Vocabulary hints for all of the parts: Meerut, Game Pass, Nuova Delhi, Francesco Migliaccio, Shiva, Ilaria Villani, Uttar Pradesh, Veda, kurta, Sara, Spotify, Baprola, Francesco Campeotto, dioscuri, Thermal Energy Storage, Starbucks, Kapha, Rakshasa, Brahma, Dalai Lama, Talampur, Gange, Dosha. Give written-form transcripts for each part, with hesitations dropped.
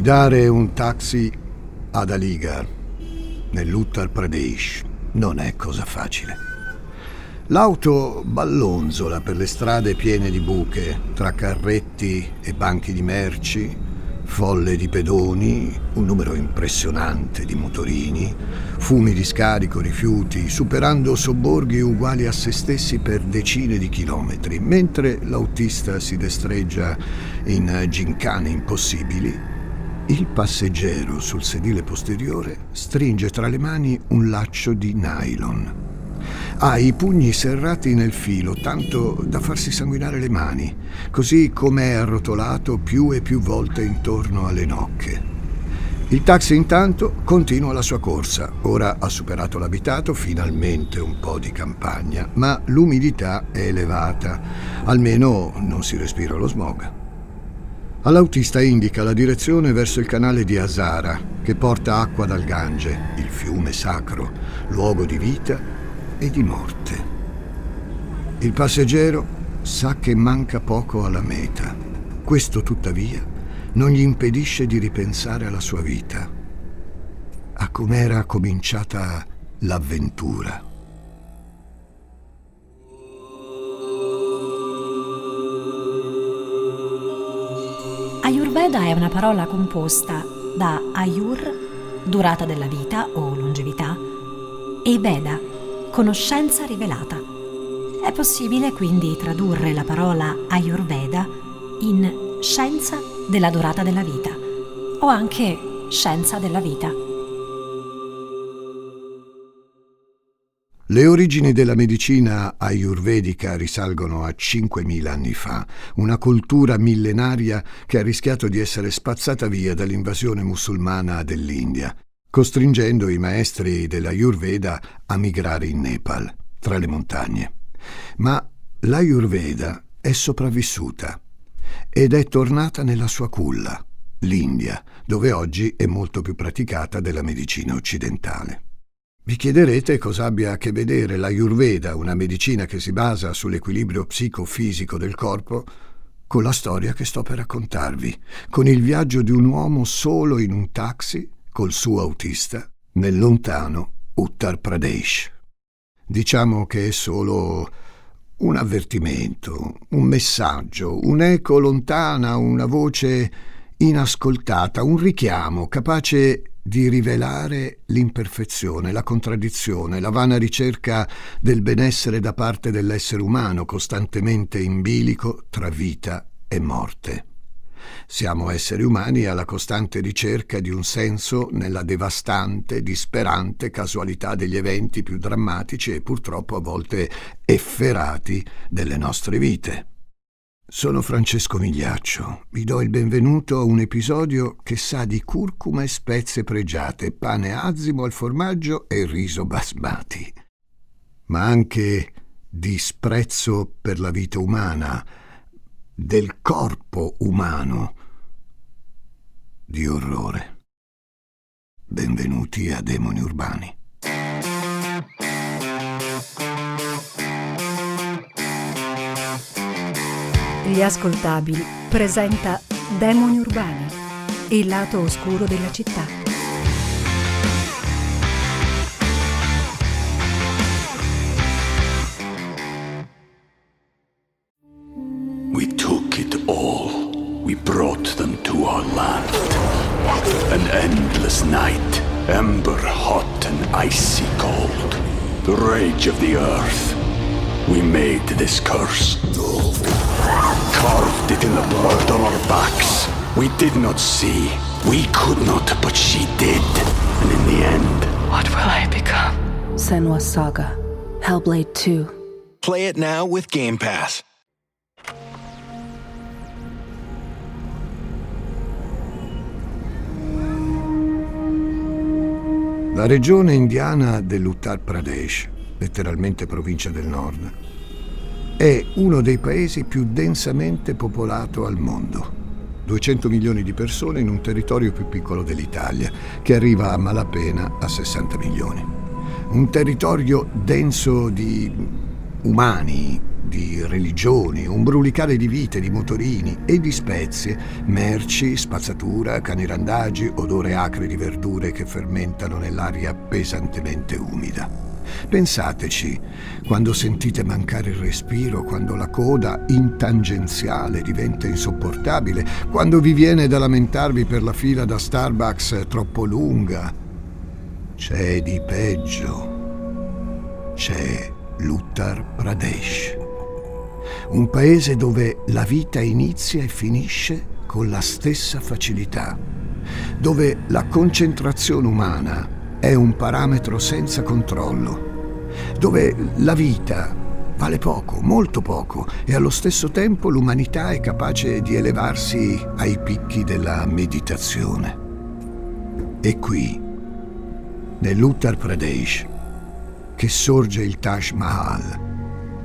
guidare un taxi ad Aligarh, nell'Uttar Pradesh, non è cosa facile. L'auto ballonzola per le strade piene di buche, tra carretti e banchi di merci, folle di pedoni, un numero impressionante di motorini, fumi di scarico, rifiuti, superando sobborghi uguali a se stessi per decine di chilometri, mentre l'autista si destreggia in gincane impossibili, il passeggero sul sedile posteriore stringe tra le mani un laccio di nylon. Ha i pugni serrati nel filo, tanto da farsi sanguinare le mani, così come è arrotolato più e più volte intorno alle nocche. Il taxi intanto continua la sua corsa. Ora ha superato l'abitato, finalmente un po' di campagna, ma l'umidità è elevata. Almeno non si respira lo smog. All'autista indica la direzione verso il canale di Hazara, che porta acqua dal Gange, il fiume sacro, luogo di vita e di morte. Il passeggero sa che manca poco alla meta. Questo, tuttavia, non gli impedisce di ripensare alla sua vita, a com'era cominciata l'avventura. Ayurveda è una parola composta da Ayur, durata della vita o longevità, e Veda, conoscenza rivelata. È possibile quindi tradurre la parola Ayurveda in scienza della durata della vita o anche scienza della vita. Le origini della medicina ayurvedica risalgono a 5.000 anni fa, una cultura millenaria che ha rischiato di essere spazzata via dall'invasione musulmana dell'India, costringendo i maestri dell'Ayurveda a migrare in Nepal, tra le montagne. Ma l'Ayurveda è sopravvissuta ed è tornata nella sua culla, l'India, dove oggi è molto più praticata della medicina occidentale. Vi chiederete cosa abbia a che vedere l'Ayurveda, una medicina che si basa sull'equilibrio psicofisico del corpo, con la storia che sto per raccontarvi, con il viaggio di un uomo solo in un taxi col suo autista nel lontano Uttar Pradesh. Diciamo che è solo un avvertimento, un messaggio, un'eco lontana, una voce inascoltata, un richiamo capace di rivelare l'imperfezione, la contraddizione, la vana ricerca del benessere da parte dell'essere umano costantemente in bilico tra vita e morte. Siamo esseri umani alla costante ricerca di un senso nella devastante, disperante casualità degli eventi più drammatici e purtroppo a volte efferati delle nostre vite. Sono Francesco Migliaccio, vi do il benvenuto a un episodio che sa di curcuma e spezie pregiate, pane azimo al formaggio e riso basmati, ma anche di sprezzo per la vita umana, del corpo umano, di orrore. Benvenuti a Demoni Urbani. Gli Ascoltabili presenta Demoni Urbani, il lato oscuro della città. We brought them to our land. An endless night, ember hot and icy cold. The rage of the earth. We made this curse. Carved it in the blood on our backs. We did not see. We could not, but she did. And in the end, what will I become? Senua's Saga. Hellblade II. Play it now with Game Pass. La regione indiana dell'Uttar Pradesh, letteralmente provincia del nord, è uno dei paesi più densamente popolato al mondo. 200 milioni di persone in un territorio più piccolo dell'Italia, che arriva a malapena a 60 milioni. Un territorio denso di umani, di religioni, un brulicare di vite, di motorini e di spezie, merci, spazzatura, canirandaggi, odore acre di verdure che fermentano nell'aria pesantemente umida. Pensateci, quando sentite mancare il respiro, quando la coda in tangenziale diventa insopportabile, quando vi viene da lamentarvi per la fila da Starbucks troppo lunga. C'è di peggio. C'è l'Uttar Pradesh. Un paese dove la vita inizia e finisce con la stessa facilità, dove la concentrazione umana è un parametro senza controllo, dove la vita vale poco, molto poco, e allo stesso tempo l'umanità è capace di elevarsi ai picchi della meditazione. E qui, nell'Uttar Pradesh, che sorge il Taj Mahal,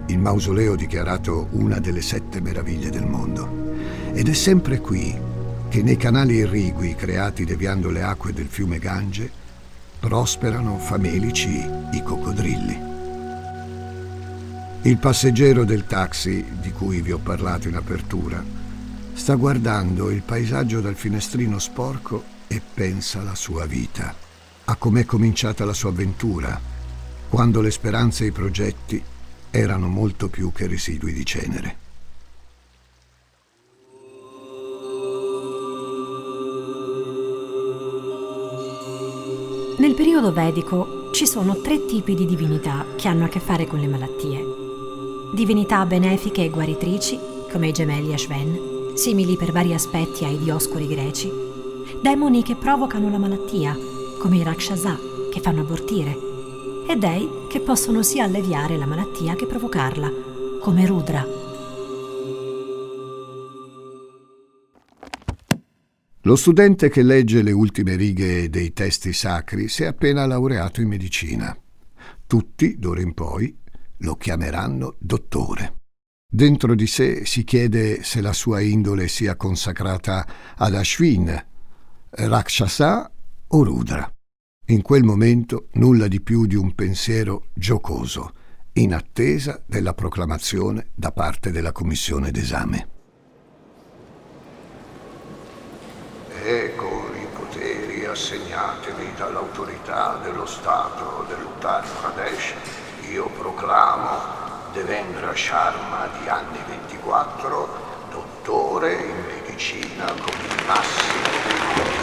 il mausoleo dichiarato una delle 7 meraviglie del mondo. Ed è sempre qui che nei canali irrigui creati deviando le acque del fiume Gange prosperano famelici i coccodrilli. Il passeggero del taxi, di cui vi ho parlato in apertura, sta guardando il paesaggio dal finestrino sporco e pensa alla sua vita, a com'è cominciata la sua avventura, quando le speranze e i progetti erano molto più che residui di cenere. Nel periodo vedico ci sono 3 tipi di divinità che hanno a che fare con le malattie. Divinità benefiche e guaritrici, come i gemelli Ashvin, simili per vari aspetti ai dioscuri greci. Demoni che provocano la malattia, come i Rakshasa, che fanno abortire. E dei che possono sia alleviare la malattia che provocarla, come Rudra. Lo studente che legge le ultime righe dei testi sacri si è appena laureato in medicina. Tutti, d'ora in poi, lo chiameranno dottore. Dentro di sé si chiede se la sua indole sia consacrata ad Ashvin, Rakshasa o Rudra. In quel momento nulla di più di un pensiero giocoso, in attesa della proclamazione da parte della commissione d'esame. Ecco i poteri assegnatemi dall'autorità dello Stato dell'Uttar Pradesh. Io proclamo Devendra Sharma, di anni 24, dottore in medicina con il massimo dei poteri.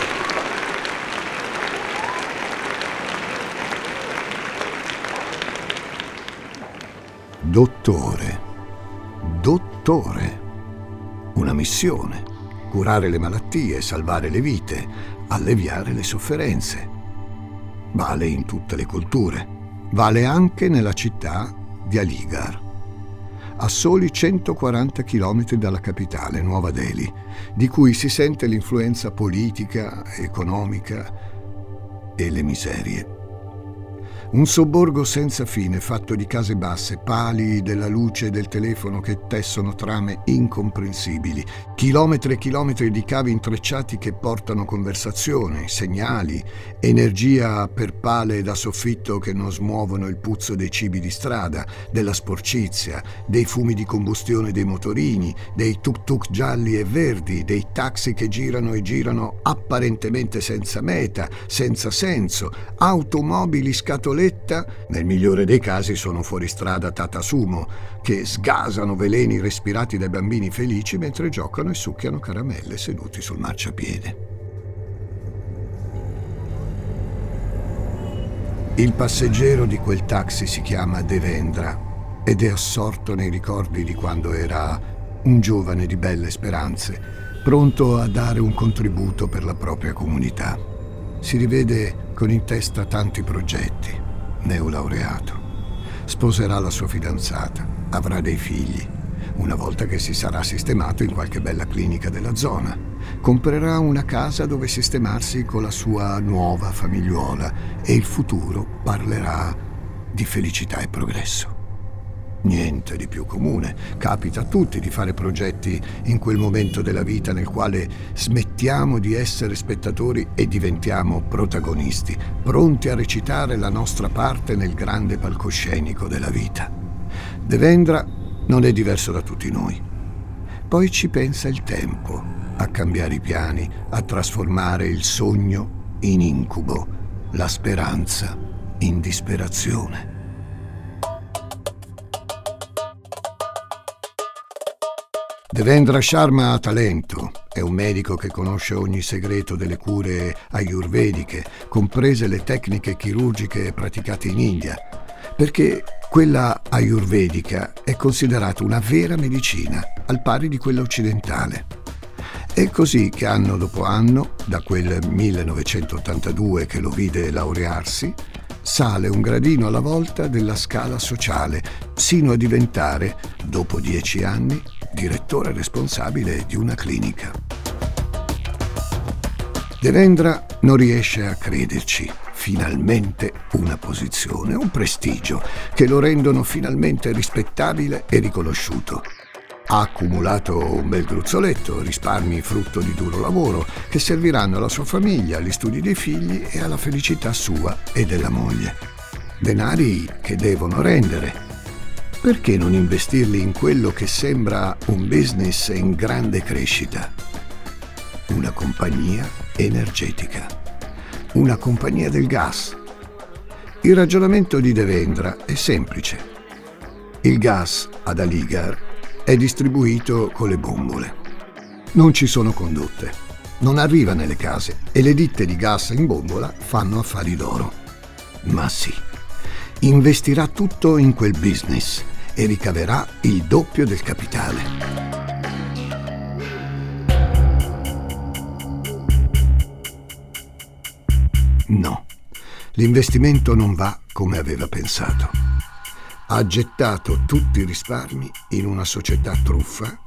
Dottore. Una missione. Curare le malattie, salvare le vite, alleviare le sofferenze. Vale in tutte le culture. Vale anche nella città di Aligarh, a soli 140 km dalla capitale, Nuova Delhi, di cui si sente l'influenza politica, economica e le miserie. Un sobborgo senza fine, fatto di case basse, pali della luce e del telefono che tessono trame incomprensibili, chilometri e chilometri di cavi intrecciati che portano conversazioni, segnali, energia per pale da soffitto che non smuovono il puzzo dei cibi di strada, della sporcizia, dei fumi di combustione dei motorini, dei tuk-tuk gialli e verdi, dei taxi che girano e girano apparentemente senza meta, senza senso, automobili scatolette. Nel migliore dei casi sono fuoristrada Tata Sumo, che sgasano veleni respirati dai bambini felici mentre giocano e succhiano caramelle seduti sul marciapiede. Il passeggero di quel taxi si chiama Devendra ed è assorto nei ricordi di quando era un giovane di belle speranze, pronto a dare un contributo per la propria comunità. Si rivede con in testa tanti progetti. Neolaureato. Sposerà la sua fidanzata, avrà dei figli, una volta che si sarà sistemato in qualche bella clinica della zona. Comprerà una casa dove sistemarsi con la sua nuova famigliuola e il futuro parlerà di felicità e progresso. Niente di più comune. Capita a tutti di fare progetti in quel momento della vita nel quale smettiamo di essere spettatori e diventiamo protagonisti, pronti a recitare la nostra parte nel grande palcoscenico della vita. Devendra Non è diverso da tutti noi. Poi ci pensa il tempo a cambiare i piani, a trasformare il sogno in incubo, la speranza in disperazione. Devendra Sharma ha talento, è un medico che conosce ogni segreto delle cure ayurvediche, comprese le tecniche chirurgiche praticate in India, perché quella ayurvedica è considerata una vera medicina, al pari di quella occidentale. È così che anno dopo anno, da quel 1982 che lo vide laurearsi, sale un gradino alla volta della scala sociale, sino a diventare, dopo 10 anni, direttore responsabile di una clinica. Devendra non riesce a crederci. Finalmente una posizione, un prestigio, che lo rendono finalmente rispettabile e riconosciuto. Ha accumulato un bel gruzzoletto, risparmi frutto di duro lavoro, che serviranno alla sua famiglia, agli studi dei figli e alla felicità sua e della moglie. Denari che devono rendere. Perché non investirli in quello che sembra un business in grande crescita? Una compagnia energetica. Una compagnia del gas. Il ragionamento di Devendra è semplice. Il gas ad Aligarh è distribuito con le bombole. Non ci sono condotte. Non arriva nelle case e le ditte di gas in bombola fanno affari d'oro. Ma sì, investirà tutto in quel business e ricaverà il doppio del capitale. No, l'investimento non va come aveva pensato. Ha gettato tutti i risparmi in una società truffa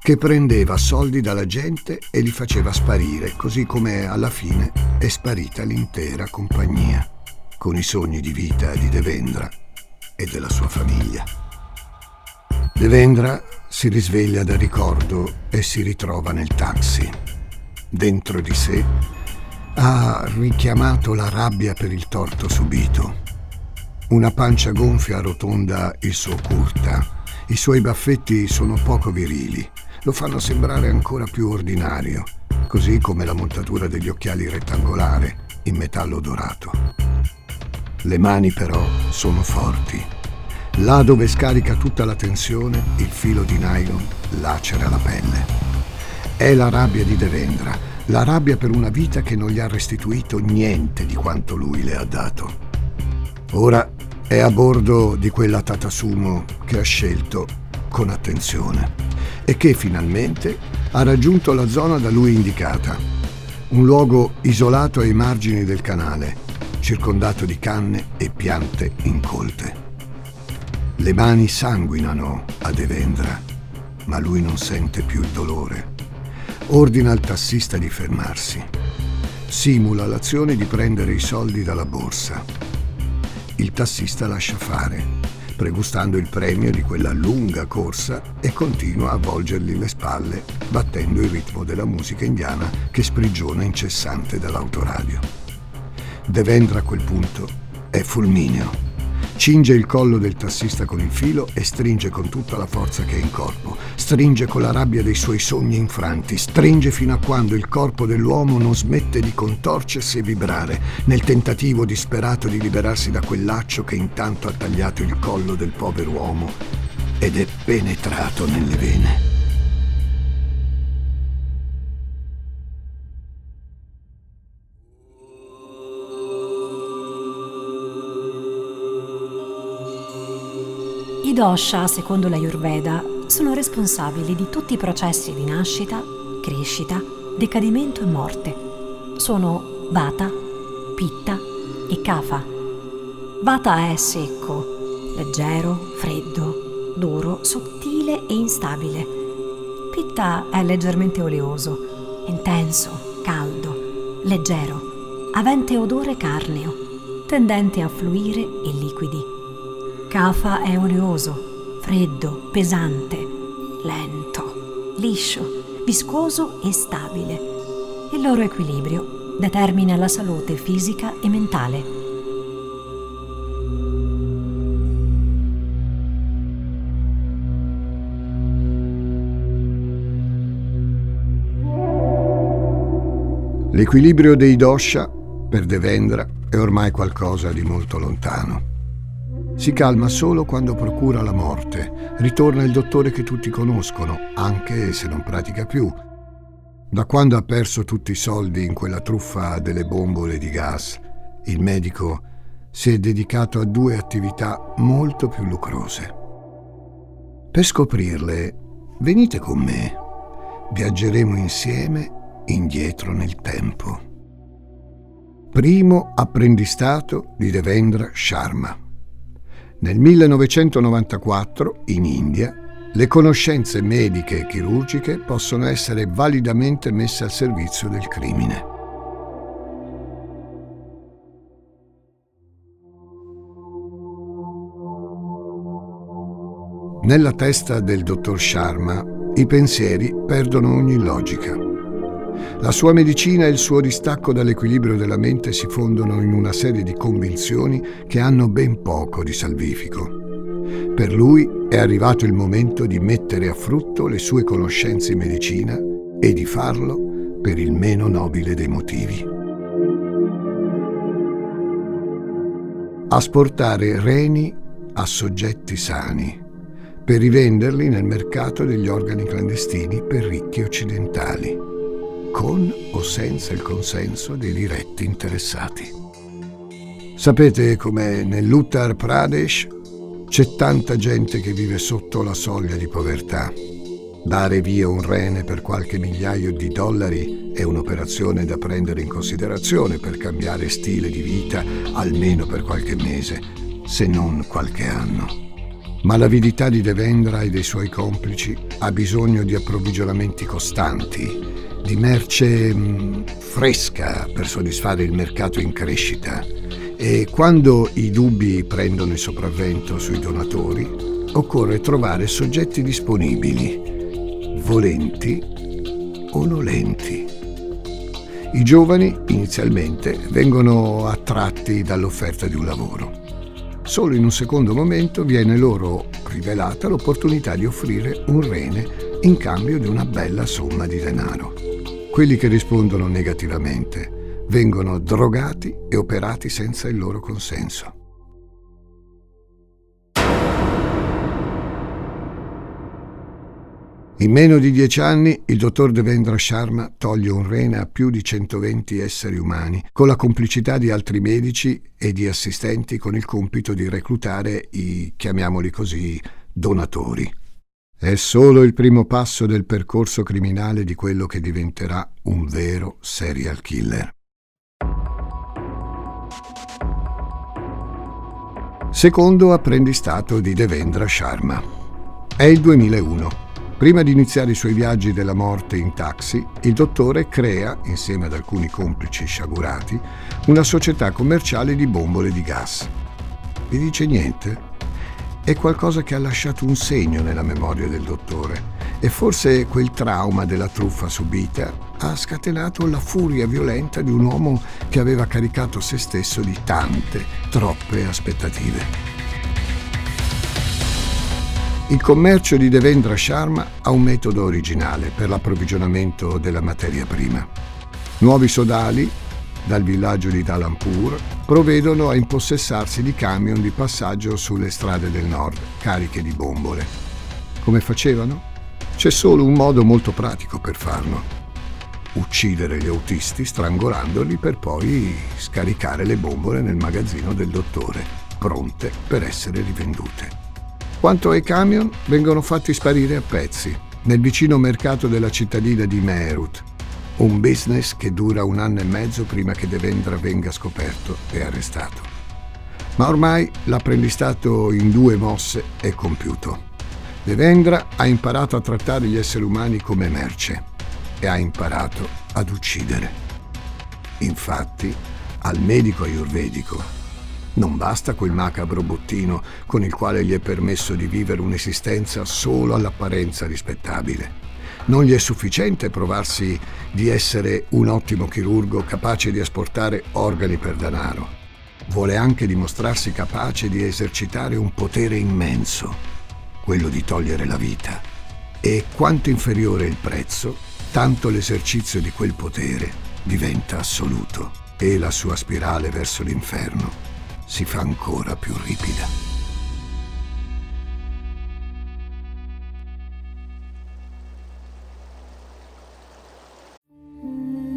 che prendeva soldi dalla gente e li faceva sparire, così come alla fine è sparita l'intera compagnia, con i sogni di vita di Devendra e della sua famiglia. Devendra si risveglia dal ricordo e si ritrova nel taxi. Dentro di sé ha richiamato la rabbia per il torto subito. Una pancia gonfia rotonda il suo kurta. I suoi baffetti sono poco virili, lo fanno sembrare ancora più ordinario, così come la montatura degli occhiali rettangolare in metallo dorato. Le mani però sono forti. Là dove scarica tutta la tensione, il filo di nylon lacera la pelle. È la rabbia di Devendra, la rabbia per una vita che non gli ha restituito niente di quanto lui le ha dato. Ora è a bordo di quella Tata Sumo che ha scelto con attenzione e che finalmente ha raggiunto la zona da lui indicata. Un luogo isolato ai margini del canale, circondato di canne e piante incolte. Le mani sanguinano a Devendra, ma lui non sente più il dolore. Ordina al tassista di fermarsi. Simula l'azione di prendere i soldi dalla borsa. Il tassista lascia fare, pregustando il premio di quella lunga corsa, e continua a volgergli le spalle, battendo il ritmo della musica indiana che sprigiona incessante dall'autoradio. Devendra a quel punto è fulmineo. Cinge il collo del tassista con il filo e stringe con tutta la forza che è in corpo. Stringe con la rabbia dei suoi sogni infranti. Stringe fino a quando il corpo dell'uomo non smette di contorcersi e vibrare nel tentativo disperato di liberarsi da quel laccio che intanto ha tagliato il collo del povero uomo ed è penetrato nelle vene. I dosha, secondo l'Ayurveda, sono responsabili di tutti i processi di nascita, crescita, decadimento e morte. Sono Vata, Pitta e Kapha. Vata è secco, leggero, freddo, duro, sottile e instabile. Pitta è leggermente oleoso, intenso, caldo, leggero, avente odore carneo, tendente a fluire e liquidi. Kapha è oleoso, freddo, pesante, lento, liscio, viscoso e stabile. Il loro equilibrio determina la salute fisica e mentale. L'equilibrio dei dosha, per Devendra, è ormai qualcosa di molto lontano. Si calma solo quando procura la morte. Ritorna il dottore che tutti conoscono, anche se non pratica più. Da quando ha perso tutti i soldi in quella truffa delle bombole di gas, il medico si è dedicato a due attività molto più lucrose. Per scoprirle, venite con me. Viaggeremo insieme indietro nel tempo. Primo apprendistato di Devendra Sharma. Nel 1994, in India, le conoscenze mediche e chirurgiche possono essere validamente messe al servizio del crimine. Nella testa del dottor Sharma, i pensieri perdono ogni logica. La sua medicina e il suo distacco dall'equilibrio della mente si fondono in una serie di convinzioni che hanno ben poco di salvifico. Per lui è arrivato il momento di mettere a frutto le sue conoscenze in medicina e di farlo per il meno nobile dei motivi. Asportare reni a soggetti sani per rivenderli nel mercato degli organi clandestini per ricchi occidentali, con o senza il consenso dei diretti interessati. Sapete come nell'Uttar Pradesh c'è tanta gente che vive sotto la soglia di povertà. Dare via un rene per qualche migliaio di dollari è un'operazione da prendere in considerazione per cambiare stile di vita almeno per qualche mese, se non qualche anno. Ma l'avidità di Devendra e dei suoi complici ha bisogno di approvvigionamenti costanti, di merce fresca per soddisfare il mercato in crescita, e quando i dubbi prendono il sopravvento sui donatori occorre trovare soggetti disponibili, volenti o nolenti. I giovani inizialmente vengono attratti dall'offerta di un lavoro. Solo in un secondo momento viene loro rivelata l'opportunità di offrire un rene in cambio di una bella somma di denaro. Quelli che rispondono negativamente vengono drogati e operati senza il loro consenso. In meno di 10 anni il dottor Devendra Sharma toglie un rene a più di 120 esseri umani, con la complicità di altri medici e di assistenti con il compito di reclutare i, chiamiamoli così, donatori. È solo il primo passo del percorso criminale di quello che diventerà un vero serial killer. Secondo apprendistato di Devendra Sharma. È il 2001. Prima di iniziare i suoi viaggi della morte in taxi, il dottore crea, insieme ad alcuni complici sciagurati, una società commerciale di bombole di gas. Vi dice niente? È qualcosa che ha lasciato un segno nella memoria del dottore, e forse quel trauma della truffa subita ha scatenato la furia violenta di un uomo che aveva caricato se stesso di tante, troppe aspettative. Il commercio di Devendra Sharma ha un metodo originale per l'approvvigionamento della materia prima. Nuovi sodali dal villaggio di Talampur provvedono a impossessarsi di camion di passaggio sulle strade del nord cariche di bombole. Come facevano? C'è solo un modo molto pratico per farlo: uccidere gli autisti strangolandoli per poi scaricare le bombole nel magazzino del dottore, pronte per essere rivendute. Quanto ai camion, vengono fatti sparire a pezzi nel vicino mercato della cittadina di Meerut, un business che dura 1 anno e mezzo prima che Devendra venga scoperto e arrestato. Ma ormai l'apprendistato in 2 mosse è compiuto. Devendra ha imparato a trattare gli esseri umani come merce e ha imparato ad uccidere. Infatti, al medico ayurvedico non basta quel macabro bottino con il quale gli è permesso di vivere un'esistenza solo all'apparenza rispettabile. Non gli è sufficiente provarsi di essere un ottimo chirurgo capace di asportare organi per denaro. Vuole anche dimostrarsi capace di esercitare un potere immenso, quello di togliere la vita. E quanto inferiore il prezzo, tanto l'esercizio di quel potere diventa assoluto e la sua spirale verso l'inferno si fa ancora più ripida.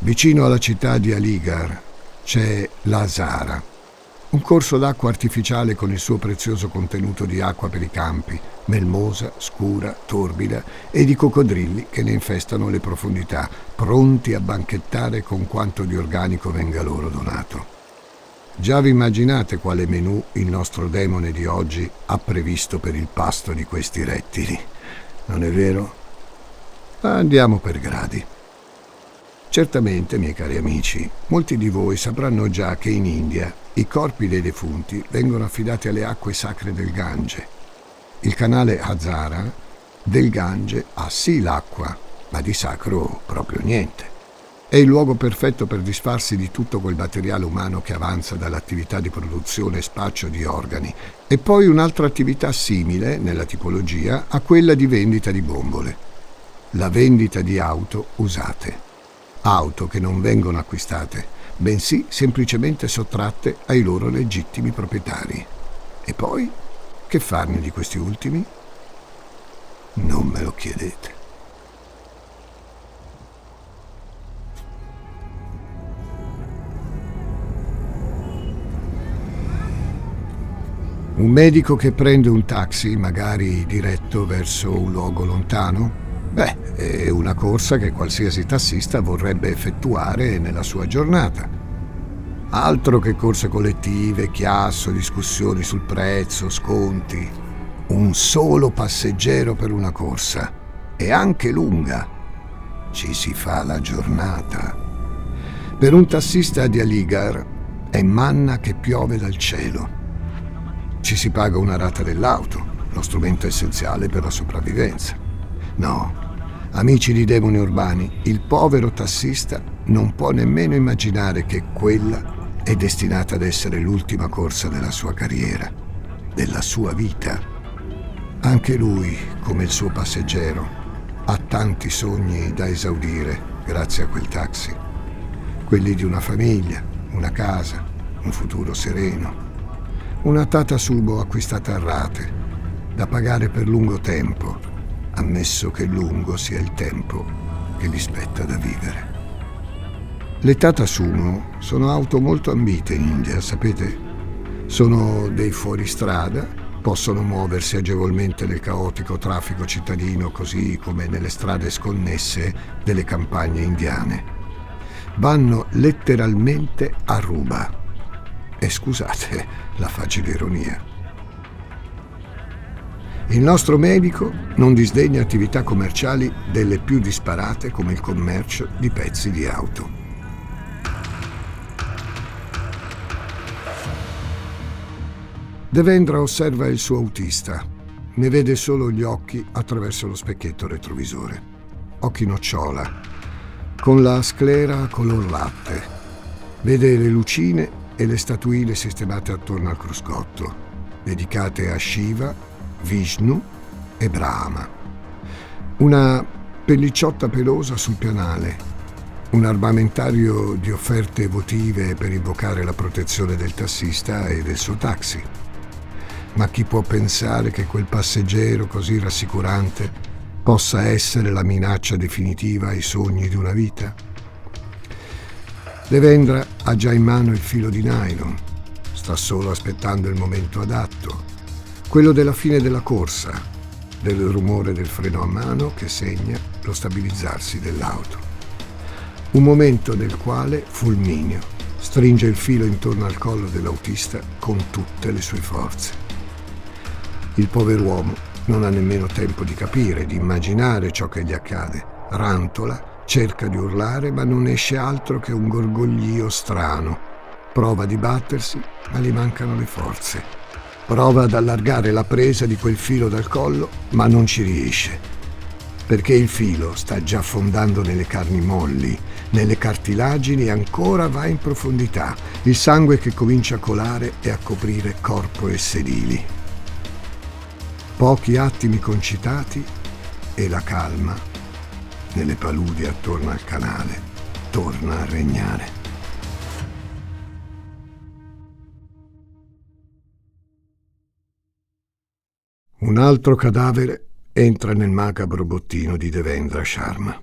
Vicino alla città di Aligarh c'è la Sara, un corso d'acqua artificiale con il suo prezioso contenuto di acqua per i campi, melmosa, scura, torbida e di coccodrilli che ne infestano le profondità, pronti a banchettare con quanto di organico venga loro donato. Già vi immaginate quale menù il nostro demone di oggi ha previsto per il pasto di questi rettili, non è vero? Andiamo per gradi. Certamente, miei cari amici, molti di voi sapranno già che in India i corpi dei defunti vengono affidati alle acque sacre del Gange. Il canale Hazara del Gange ha sì l'acqua, ma di sacro proprio niente. È il luogo perfetto per disfarsi di tutto quel materiale umano che avanza dall'attività di produzione e spaccio di organi, e poi un'altra attività simile, nella tipologia, a quella di vendita di bombole. La vendita di auto usate. Auto che non vengono acquistate, bensì semplicemente sottratte ai loro legittimi proprietari. E poi, che farne di questi ultimi? Non me lo chiedete. Un medico che prende un taxi, magari diretto verso un luogo lontano? Beh, è una corsa che qualsiasi tassista vorrebbe effettuare nella sua giornata. Altro che corse collettive, chiasso, discussioni sul prezzo, sconti. Un solo passeggero per una corsa, e anche lunga. Ci si fa la giornata. Per un tassista di Aligarh è manna che piove dal cielo. Ci si paga una rata dell'auto, lo strumento essenziale per la sopravvivenza. No. Amici di Demoni Urbani, il povero tassista non può nemmeno immaginare che quella è destinata ad essere l'ultima corsa della sua carriera, della sua vita. Anche lui, come il suo passeggero, ha tanti sogni da esaudire grazie a quel taxi. Quelli di una famiglia, una casa, un futuro sereno, una Tata Sumo acquistata a rate, da pagare per lungo tempo, ammesso che lungo sia il tempo che gli spetta da vivere. Le Tata Sumo sono auto molto ambite in India, sapete? Sono dei fuoristrada, possono muoversi agevolmente nel caotico traffico cittadino, così come nelle strade sconnesse delle campagne indiane. Vanno letteralmente a ruba. E scusate la facile ironia. Il nostro medico non disdegna attività commerciali delle più disparate, come il commercio di pezzi di auto. Devendra osserva il suo autista. Ne vede solo gli occhi attraverso lo specchietto retrovisore. Occhi nocciola, con la sclera color latte. Vede le lucine e le statuine sistemate attorno al cruscotto, dedicate a Shiva, Vishnu e Brahma. Una pellicciotta pelosa sul pianale, un armamentario di offerte votive per invocare la protezione del tassista e del suo taxi. Ma chi può pensare che quel passeggero così rassicurante possa essere la minaccia definitiva ai sogni di una vita? Devendra ha già in mano il filo di nylon, sta solo aspettando il momento adatto. Quello della fine della corsa, del rumore del freno a mano che segna lo stabilizzarsi dell'auto. Un momento nel quale fulmineo stringe il filo intorno al collo dell'autista con tutte le sue forze. Il pover'uomo non ha nemmeno tempo di capire, di immaginare ciò che gli accade, Rantola, cerca di urlare ma non esce altro che un gorgoglio strano. Prova di battersi ma gli mancano le forze. Prova ad allargare la presa di quel filo dal collo ma non ci riesce, perché il filo sta già affondando nelle carni molli, nelle cartilagini e ancora va in profondità, il sangue che comincia a colare e a coprire corpo e sedili. Pochi attimi concitati e la calma, nelle paludi attorno al canale, torna a regnare. Un altro cadavere entra nel macabro bottino di Devendra Sharma,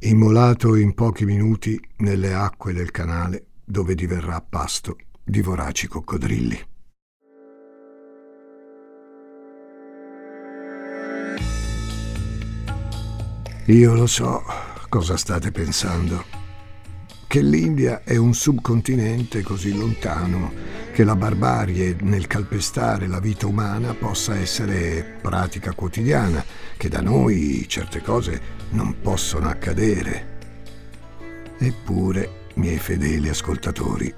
immolato in pochi minuti nelle acque del canale, dove diverrà pasto di voraci coccodrilli. Io lo so cosa state pensando, che l'India è un subcontinente così lontano che la barbarie nel calpestare la vita umana possa essere pratica quotidiana, che da noi certe cose non possono accadere. Eppure, miei fedeli ascoltatori,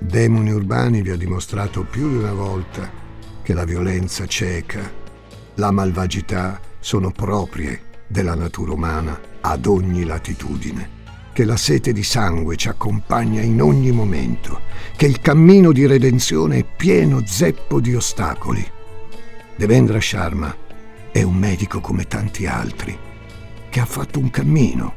Demoni Urbani vi ha dimostrato più di una volta che la violenza cieca, la malvagità sono proprie della natura umana ad ogni latitudine, che la sete di sangue ci accompagna in ogni momento, che il cammino di redenzione è pieno zeppo di ostacoli. Devendra Sharma è un medico come tanti altri, che ha fatto un cammino,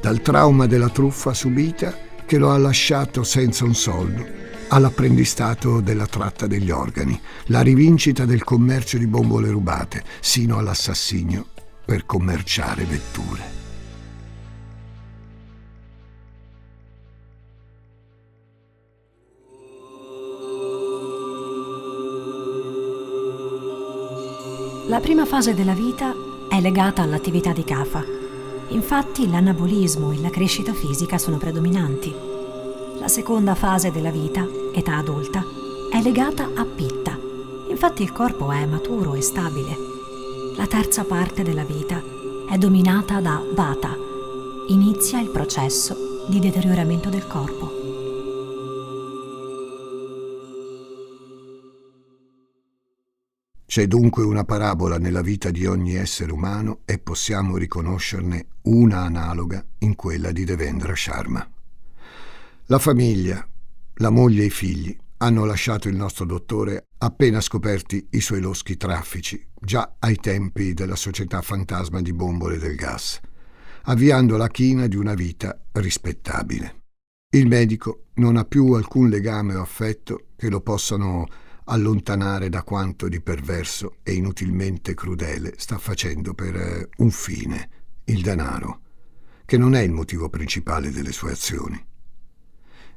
dal trauma della truffa subita che lo ha lasciato senza un soldo, all'apprendistato della tratta degli organi, la rivincita del commercio di bombole rubate, sino all'assassinio per commerciare vetture. La prima fase della vita è legata all'attività di Kapha. Infatti l'anabolismo e la crescita fisica sono predominanti. La seconda fase della vita, età adulta, è legata a Pitta. Infatti il corpo è maturo e stabile. La terza parte della vita è dominata da Vata. Inizia il processo di deterioramento del corpo. C'è dunque una parabola nella vita di ogni essere umano e possiamo riconoscerne una analoga in quella di Devendra Sharma. La famiglia, la moglie e i figli hanno lasciato il nostro dottore appena scoperti i suoi loschi traffici, già ai tempi della società fantasma di bombole del gas, avviando la china di una vita rispettabile. Il medico non ha più alcun legame o affetto che lo possano allontanare da quanto di perverso e inutilmente crudele sta facendo per un fine, il denaro, che non è il motivo principale delle sue azioni.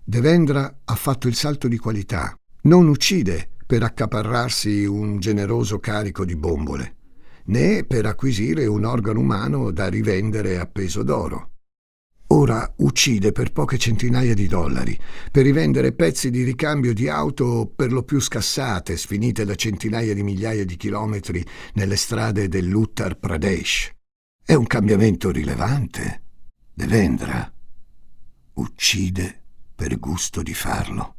Devendra ha fatto il salto di qualità, non uccide per accaparrarsi un generoso carico di bombole, né per acquisire un organo umano da rivendere a peso d'oro. Ora uccide per poche centinaia di dollari, per rivendere pezzi di ricambio di auto per lo più scassate, sfinite da centinaia di migliaia di chilometri nelle strade dell'Uttar Pradesh. È un cambiamento rilevante. Devendra uccide per gusto di farlo.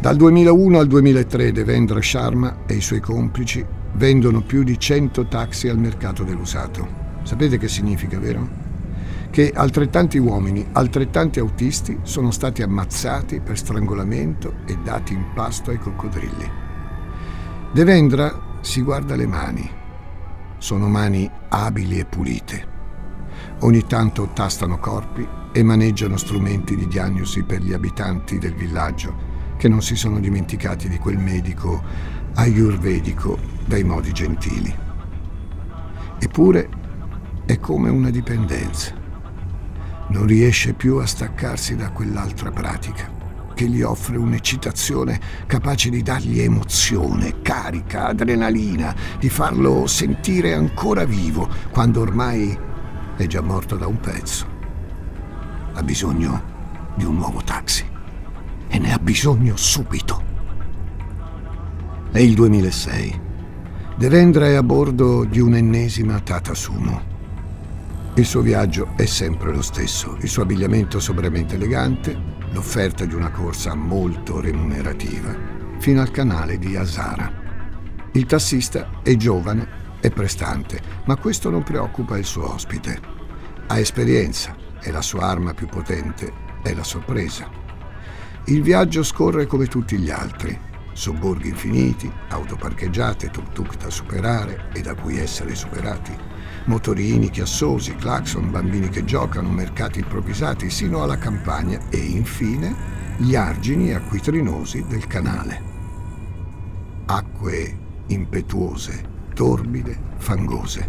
Dal 2001 al 2003 Devendra Sharma e i suoi complici vendono più di 100 taxi al mercato dell'usato. Sapete che significa, vero? Che altrettanti uomini, altrettanti autisti sono stati ammazzati per strangolamento e dati in pasto ai coccodrilli. Devendra si guarda le mani. Sono mani abili e pulite. Ogni tanto tastano corpi e maneggiano strumenti di diagnosi per gli abitanti del villaggio che non si sono dimenticati di quel medico ayurvedico dai modi gentili. Eppure è come una dipendenza. Non riesce più a staccarsi da quell'altra pratica che gli offre un'eccitazione capace di dargli emozione, carica, adrenalina, di farlo sentire ancora vivo quando ormai è già morto da un pezzo. Ha bisogno di un nuovo taxi e ne ha bisogno subito. È il 2006 Devendra è a bordo di un'ennesima Tata Sumo. Il suo viaggio è sempre lo stesso, il suo abbigliamento sobriamente elegante, l'offerta di una corsa molto remunerativa, fino al canale di Hazara. Il tassista è giovane e prestante, ma questo non preoccupa il suo ospite. Ha esperienza e la sua arma più potente è la sorpresa. Il viaggio scorre come tutti gli altri. Sobborghi infiniti, auto parcheggiate, tuk-tuk da superare e da cui essere superati, motorini chiassosi, clacson, bambini che giocano, mercati improvvisati, sino alla campagna e, infine, gli argini acquitrinosi del canale. Acque impetuose, torbide, fangose.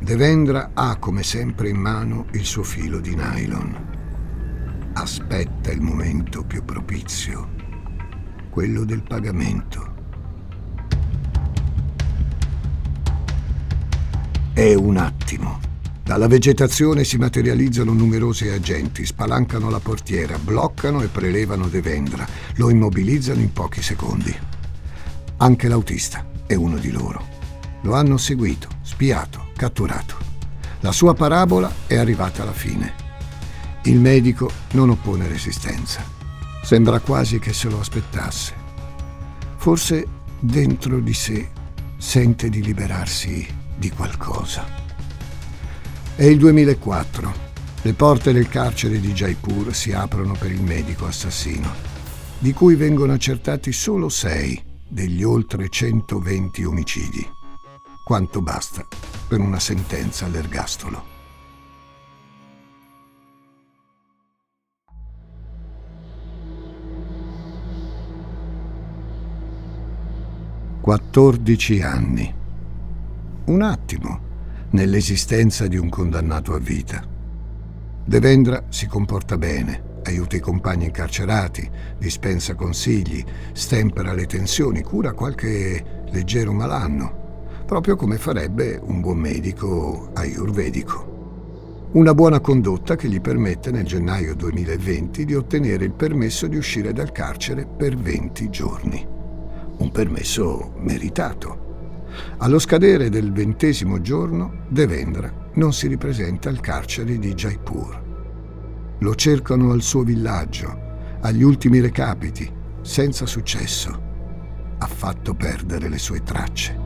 Devendra ha, come sempre, in mano il suo filo di nylon. Aspetta il momento più propizio. Quello del pagamento. È un attimo. Dalla vegetazione si materializzano numerosi agenti, spalancano la portiera, bloccano e prelevano Devendra, lo immobilizzano in pochi secondi. Anche l'autista è uno di loro. Lo hanno seguito, spiato, catturato. La sua parabola è arrivata alla fine. Il medico non oppone resistenza. Sembra quasi che se lo aspettasse. Forse dentro di sé sente di liberarsi di qualcosa. È il 2004. Le porte del carcere di Jaipur si aprono per il medico assassino, di cui vengono accertati solo 6 degli oltre 120 omicidi, quanto basta per una sentenza all'ergastolo. «14 anni. Un attimo nell'esistenza di un condannato a vita. Devendra si comporta bene, aiuta i compagni incarcerati, dispensa consigli, stempera le tensioni, cura qualche leggero malanno, proprio come farebbe un buon medico ayurvedico. Una buona condotta che gli permette nel gennaio 2020 di ottenere il permesso di uscire dal carcere per 20 giorni. Un permesso meritato. Allo scadere del 20° giorno, Devendra non si ripresenta al carcere di Jaipur. Lo cercano al suo villaggio, agli ultimi recapiti, senza successo. Ha fatto perdere le sue tracce.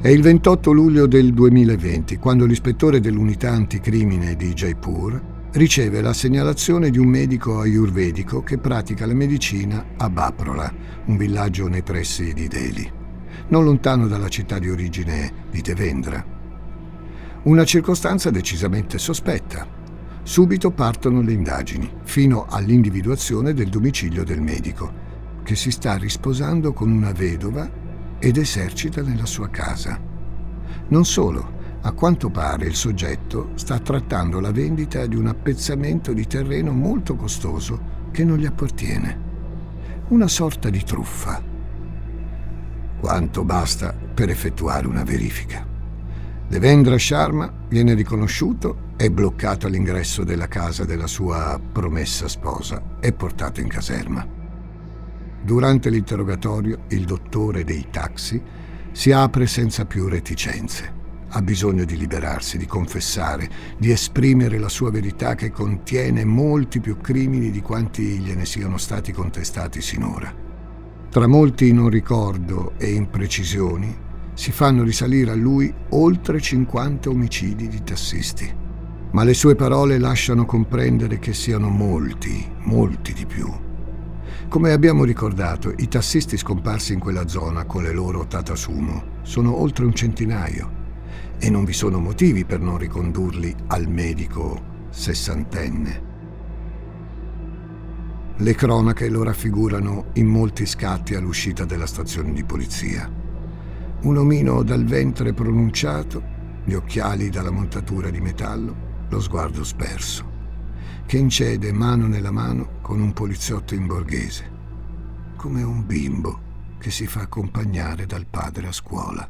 È il 28 luglio del 2020, quando l'ispettore dell'unità anticrimine di Jaipur riceve la segnalazione di un medico ayurvedico che pratica la medicina a Baprola, un villaggio nei pressi di Delhi, non lontano dalla città di origine di Devendra. Una circostanza decisamente sospetta. Subito partono le indagini, fino all'individuazione del domicilio del medico, che si sta risposando con una vedova ed esercita nella sua casa. Non solo. A quanto pare il soggetto sta trattando la vendita di un appezzamento di terreno molto costoso che non gli appartiene. Una sorta di truffa. Quanto basta per effettuare una verifica. Devendra Sharma viene riconosciuto e bloccato all'ingresso della casa della sua promessa sposa e portato in caserma. Durante l'interrogatorio, il dottore dei taxi si apre senza più reticenze. Ha bisogno di liberarsi, di confessare, di esprimere la sua verità che contiene molti più crimini di quanti gliene siano stati contestati sinora. Tra molti non ricordo e imprecisioni si fanno risalire a lui oltre 50 omicidi di tassisti. Ma le sue parole lasciano comprendere che siano molti, molti di più. Come abbiamo ricordato, i tassisti scomparsi in quella zona con le loro Tata Sumo sono oltre un centinaio. E non vi sono motivi per non ricondurli al medico 60enne. Le cronache lo raffigurano in molti scatti all'uscita della stazione di polizia. Un omino dal ventre pronunciato, gli occhiali dalla montatura di metallo, lo sguardo sperso, che incede mano nella mano con un poliziotto in borghese, come un bimbo che si fa accompagnare dal padre a scuola.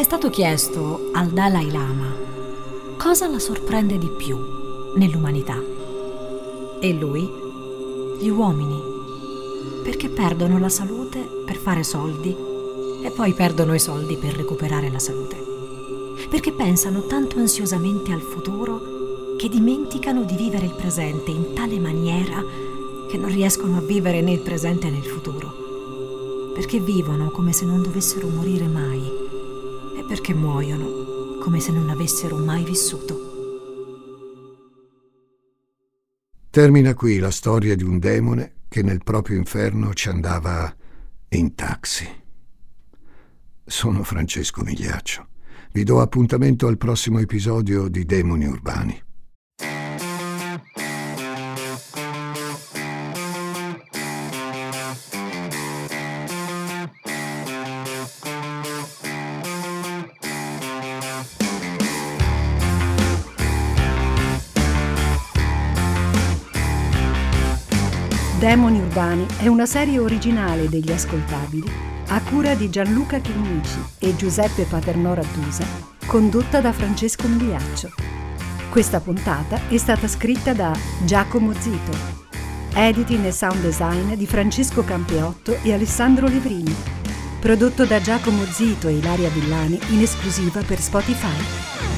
è stato chiesto al Dalai Lama cosa la sorprende di più nell'umanità. E lui: gli uomini, perché perdono la salute per fare soldi e poi perdono i soldi per recuperare la salute, perché pensano tanto ansiosamente al futuro che dimenticano di vivere il presente in tale maniera che non riescono a vivere né il presente né il futuro, perché vivono come se non dovessero morire mai e perché muoiono come se non avessero mai vissuto. Termina qui la storia di un demone che nel proprio inferno ci andava in taxi. Sono Francesco Migliaccio. Vi do appuntamento al prossimo episodio di Demoni Urbani. Demoni Urbani è una serie originale degli ascoltabili a cura di Gianluca Chinnici e Giuseppe Paternò Raddusa, condotta da Francesco Migliaccio. Questa puntata è stata scritta da Giacomo Zito. Editing e sound design di Francesco Campeotto e Alessandro Levrini. Prodotto da Giacomo Zito e Ilaria Villani in esclusiva per Spotify.